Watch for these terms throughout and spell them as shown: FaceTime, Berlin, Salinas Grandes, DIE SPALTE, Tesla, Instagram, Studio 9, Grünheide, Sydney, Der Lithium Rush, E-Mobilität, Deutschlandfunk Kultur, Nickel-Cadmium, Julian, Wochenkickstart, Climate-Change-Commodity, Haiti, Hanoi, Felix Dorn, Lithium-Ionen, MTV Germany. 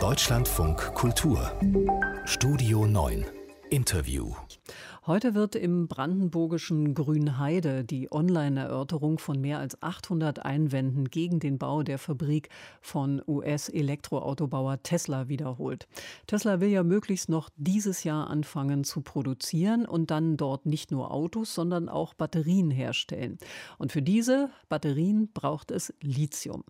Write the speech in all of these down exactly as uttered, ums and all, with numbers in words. Deutschlandfunk Kultur, Studio neun, Interview. Heute wird im brandenburgischen Grünheide die Online-Erörterung von mehr als achthundert Einwänden gegen den Bau der Fabrik von U S-Elektroautobauer Tesla wiederholt. Tesla will ja möglichst noch dieses Jahr anfangen zu produzieren und dann dort nicht nur Autos, sondern auch Batterien herstellen. Und für diese Batterien braucht es Lithium.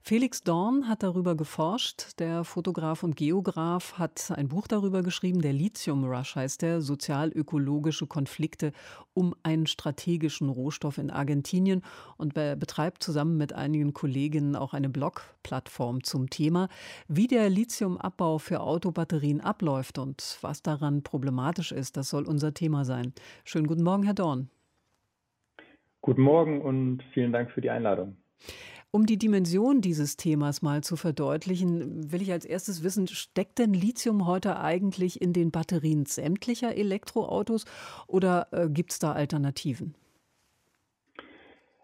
Felix Dorn hat darüber geforscht. Der Fotograf und Geograf hat ein Buch darüber geschrieben. Der Lithium Rush heißt der, sozial-ökologische Konflikte um einen strategischen Rohstoff in Argentinien. Und er betreibt zusammen mit einigen Kolleginnen auch eine Blog-Plattform zum Thema, wie der Lithiumabbau für Autobatterien abläuft und was daran problematisch ist. Das soll unser Thema sein. Schönen guten Morgen, Herr Dorn. Guten Morgen und vielen Dank für die Einladung. Um die Dimension dieses Themas mal zu verdeutlichen, will ich als erstes wissen, steckt denn Lithium heute eigentlich in den Batterien sämtlicher Elektroautos oder äh, gibt es da Alternativen?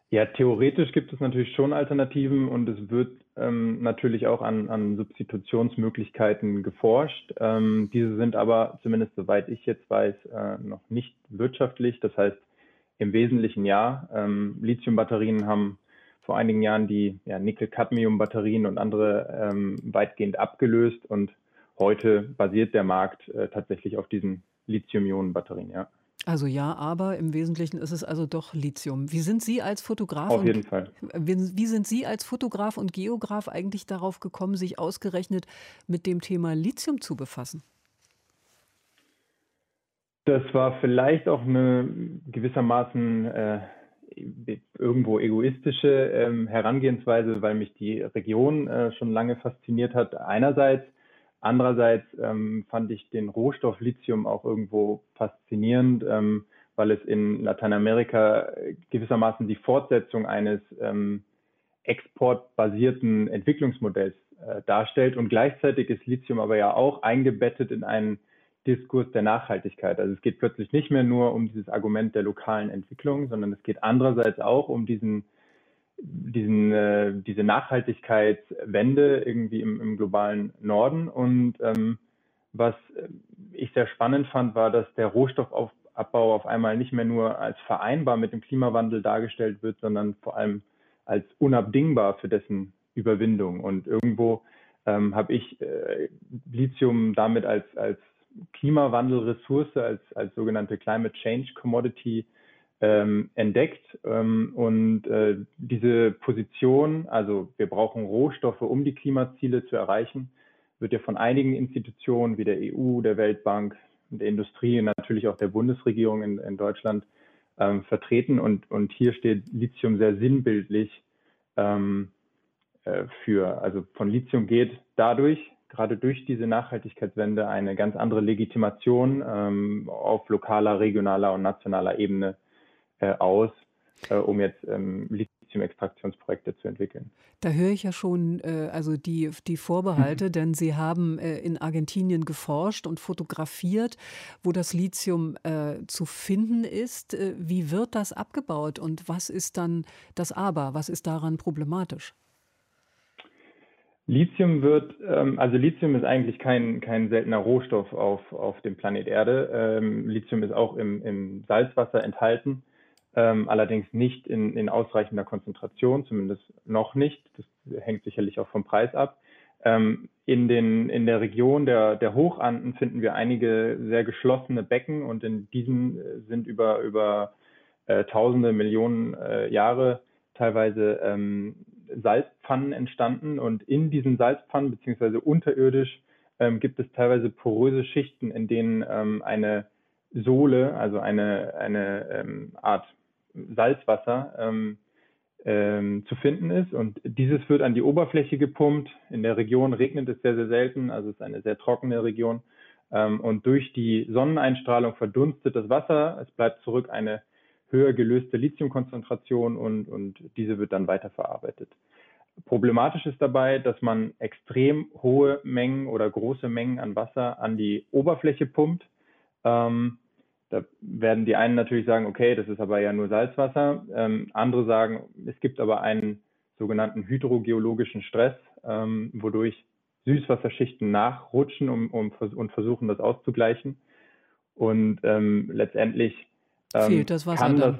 Ja, theoretisch gibt es natürlich schon Alternativen und es wird ähm, natürlich auch an, an Substitutionsmöglichkeiten geforscht. Ähm, diese sind aber, zumindest soweit ich jetzt weiß, äh, noch nicht wirtschaftlich. Das heißt, im Wesentlichen ja. Ähm, Lithium-Batterien haben vor einigen Jahren die ja, Nickel-Cadmium-Batterien und andere ähm, weitgehend abgelöst und heute basiert der Markt äh, tatsächlich auf diesen Lithium-Ionen-Batterien. Ja. Also ja, aber im Wesentlichen ist es also doch Lithium. Wie sind Sie als Fotograf auf jeden und, Fall. Wie, wie sind Sie als Fotograf und Geograf eigentlich darauf gekommen, sich ausgerechnet mit dem Thema Lithium zu befassen? Das war vielleicht auch eine gewissermaßen äh, irgendwo egoistische ähm, Herangehensweise, weil mich die Region äh, schon lange fasziniert hat, einerseits. Andererseits ähm, fand ich den Rohstoff Lithium auch irgendwo faszinierend, ähm, weil es in Lateinamerika gewissermaßen die Fortsetzung eines ähm, exportbasierten Entwicklungsmodells äh, darstellt. Und gleichzeitig ist Lithium aber ja auch eingebettet in einen Diskurs der Nachhaltigkeit. Also es geht plötzlich nicht mehr nur um dieses Argument der lokalen Entwicklung, sondern es geht andererseits auch um diesen, diesen äh, diese Nachhaltigkeitswende irgendwie im, im globalen Norden. Und ähm, was ich sehr spannend fand, war, dass der Rohstoffabbau auf einmal nicht mehr nur als vereinbar mit dem Klimawandel dargestellt wird, sondern vor allem als unabdingbar für dessen Überwindung. Und irgendwo ähm, habe ich äh, Lithium damit als als Klimawandelressource als, als sogenannte Climate-Change-Commodity ähm, entdeckt. Ähm, und äh, diese Position, also wir brauchen Rohstoffe, um die Klimaziele zu erreichen, wird ja von einigen Institutionen wie der E U, der Weltbank, der Industrie und natürlich auch der Bundesregierung in, in Deutschland ähm, vertreten. Und, und hier steht Lithium sehr sinnbildlich ähm, äh, für, also von Lithium geht dadurch, gerade durch diese Nachhaltigkeitswende eine ganz andere Legitimation ähm, auf lokaler, regionaler und nationaler Ebene äh, aus, äh, um jetzt ähm, Lithium-Extraktionsprojekte zu entwickeln. Da höre ich ja schon äh, also die, die Vorbehalte, mhm. denn Sie haben äh, in Argentinien geforscht und fotografiert, wo das Lithium äh, zu finden ist. Wie wird das abgebaut und was ist dann das Aber? Was ist daran problematisch? Lithium wird, also Lithium ist eigentlich kein, kein seltener Rohstoff auf, auf dem Planet Erde. Lithium ist auch im, im Salzwasser enthalten, allerdings nicht in, in ausreichender Konzentration, zumindest noch nicht. Das hängt sicherlich auch vom Preis ab. In, den, in der Region der, der Hochanden finden wir einige sehr geschlossene Becken und in diesen sind über, über tausende Millionen Jahre teilweise ähm, Salzpfannen entstanden und in diesen Salzpfannen beziehungsweise unterirdisch ähm, gibt es teilweise poröse Schichten, in denen ähm, eine Sole, also eine, eine ähm, Art Salzwasser ähm, ähm, zu finden ist und dieses wird an die Oberfläche gepumpt. In der Region regnet es sehr, sehr selten, also es ist eine sehr trockene Region ähm, und durch die Sonneneinstrahlung verdunstet das Wasser, es bleibt zurück eine höher gelöste Lithiumkonzentration und, und diese wird dann weiterverarbeitet. Problematisch ist dabei, dass man extrem hohe Mengen oder große Mengen an Wasser an die Oberfläche pumpt. Ähm, da werden die einen natürlich sagen, okay, das ist aber ja nur Salzwasser. Ähm, andere sagen, es gibt aber einen sogenannten hydrogeologischen Stress, ähm, wodurch Süßwasserschichten nachrutschen um, um, und versuchen, das auszugleichen. Und ähm, letztendlich ähm, fehlt das Wasser kann das,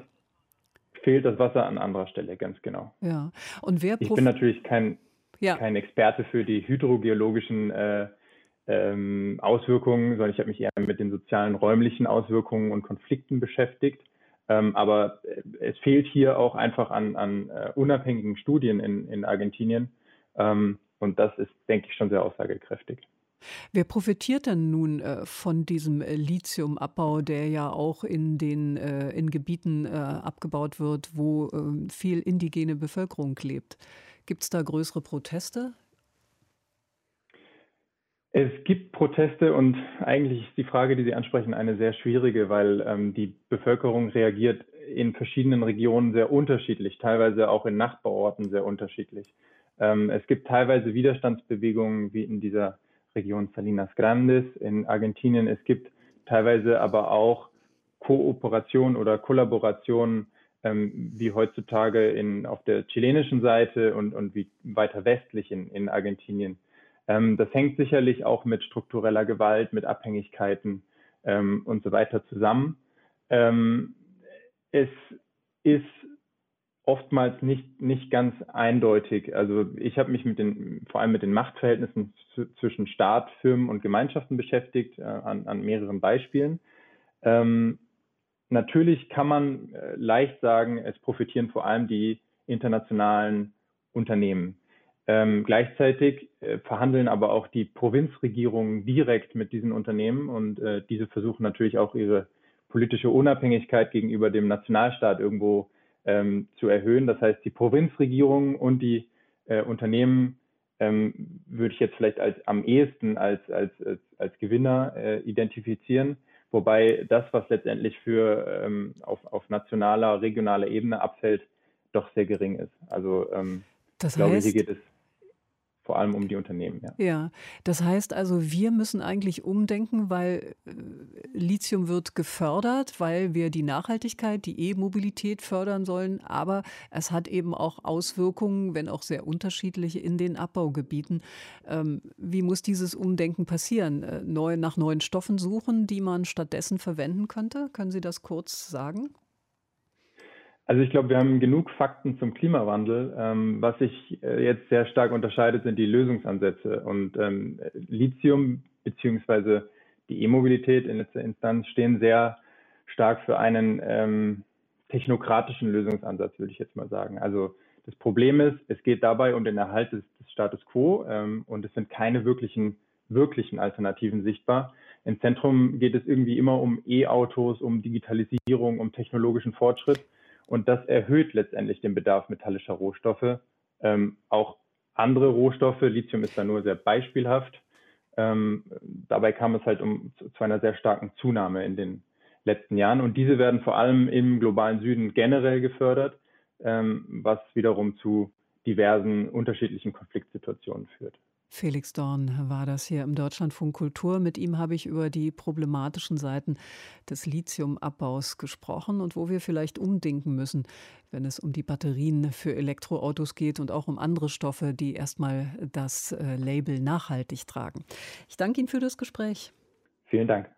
fehlt das Wasser an anderer Stelle, ganz genau. Ja. Und wer ich bin natürlich kein, ja. kein Experte für die hydrogeologischen äh, ähm, Auswirkungen, sondern ich habe mich eher mit den sozialen, räumlichen Auswirkungen und Konflikten beschäftigt. Ähm, aber es fehlt hier auch einfach an, an uh, unabhängigen Studien in, in Argentinien. Ähm, und das ist, denke ich, schon sehr aussagekräftig. Wer profitiert denn nun äh, von diesem Lithiumabbau, der ja auch in den äh, in Gebieten äh, abgebaut wird, wo äh, viel indigene Bevölkerung lebt? Gibt es da größere Proteste? Es gibt Proteste und eigentlich ist die Frage, die Sie ansprechen, eine sehr schwierige, weil ähm, die Bevölkerung reagiert in verschiedenen Regionen sehr unterschiedlich, teilweise auch in Nachbarorten sehr unterschiedlich. Ähm, es gibt teilweise Widerstandsbewegungen wie in dieser Region Salinas Grandes in Argentinien. Es gibt teilweise aber auch Kooperation oder Kollaboration ähm, wie heutzutage in, auf der chilenischen Seite und, und wie weiter westlich in, in Argentinien. Das hängt sicherlich auch mit struktureller Gewalt, mit Abhängigkeiten ähm, und so weiter zusammen. Ähm, es ist oftmals nicht, nicht ganz eindeutig. Also ich habe mich mit den, vor allem mit den Machtverhältnissen zwischen Staat, Firmen und Gemeinschaften beschäftigt, äh, an, an mehreren Beispielen. Ähm, natürlich kann man äh, leicht sagen, es profitieren vor allem die internationalen Unternehmen. Ähm, gleichzeitig äh, verhandeln aber auch die Provinzregierungen direkt mit diesen Unternehmen und äh, diese versuchen natürlich auch ihre politische Unabhängigkeit gegenüber dem Nationalstaat irgendwo ähm, zu erhöhen. Das heißt, die Provinzregierungen und die äh, Unternehmen ähm, würde ich jetzt vielleicht als am ehesten als, als, als, als Gewinner äh, identifizieren, wobei das, was letztendlich für ähm, auf, auf nationaler, regionaler Ebene abfällt, doch sehr gering ist. Also ähm, das ich glaube, heißt, hier geht es vor allem um die Unternehmen. Ja. ja, das heißt also, wir müssen eigentlich umdenken, weil Lithium wird gefördert, weil wir die Nachhaltigkeit, die E-Mobilität fördern sollen. Aber es hat eben auch Auswirkungen, wenn auch sehr unterschiedliche, in den Abbaugebieten. Ähm, wie muss dieses Umdenken passieren? Neu, nach neuen Stoffen suchen, die man stattdessen verwenden könnte? Können Sie das kurz sagen? Also ich glaube, wir haben genug Fakten zum Klimawandel. Ähm, was sich äh, jetzt sehr stark unterscheidet, sind die Lösungsansätze. Und ähm, Lithium bzw. die E-Mobilität in letzter Instanz stehen sehr stark für einen ähm, technokratischen Lösungsansatz, würde ich jetzt mal sagen. Also das Problem ist, es geht dabei um den Erhalt des, des Status quo ähm, und es sind keine wirklichen, wirklichen Alternativen sichtbar. Im Zentrum geht es irgendwie immer um E-Autos, um Digitalisierung, um technologischen Fortschritt. Und das erhöht letztendlich den Bedarf metallischer Rohstoffe. Ähm, auch andere Rohstoffe, Lithium ist da nur sehr beispielhaft. Ähm, dabei kam es halt um, zu, zu einer sehr starken Zunahme in den letzten Jahren. Und diese werden vor allem im globalen Süden generell gefördert, ähm, was wiederum zu diversen unterschiedlichen Konfliktsituationen führt. Felix Dorn war das hier im Deutschlandfunk Kultur. Mit ihm habe ich über die problematischen Seiten des Lithiumabbaus gesprochen und wo wir vielleicht umdenken müssen, wenn es um die Batterien für Elektroautos geht und auch um andere Stoffe, die erstmal das Label nachhaltig tragen. Ich danke Ihnen für das Gespräch. Vielen Dank.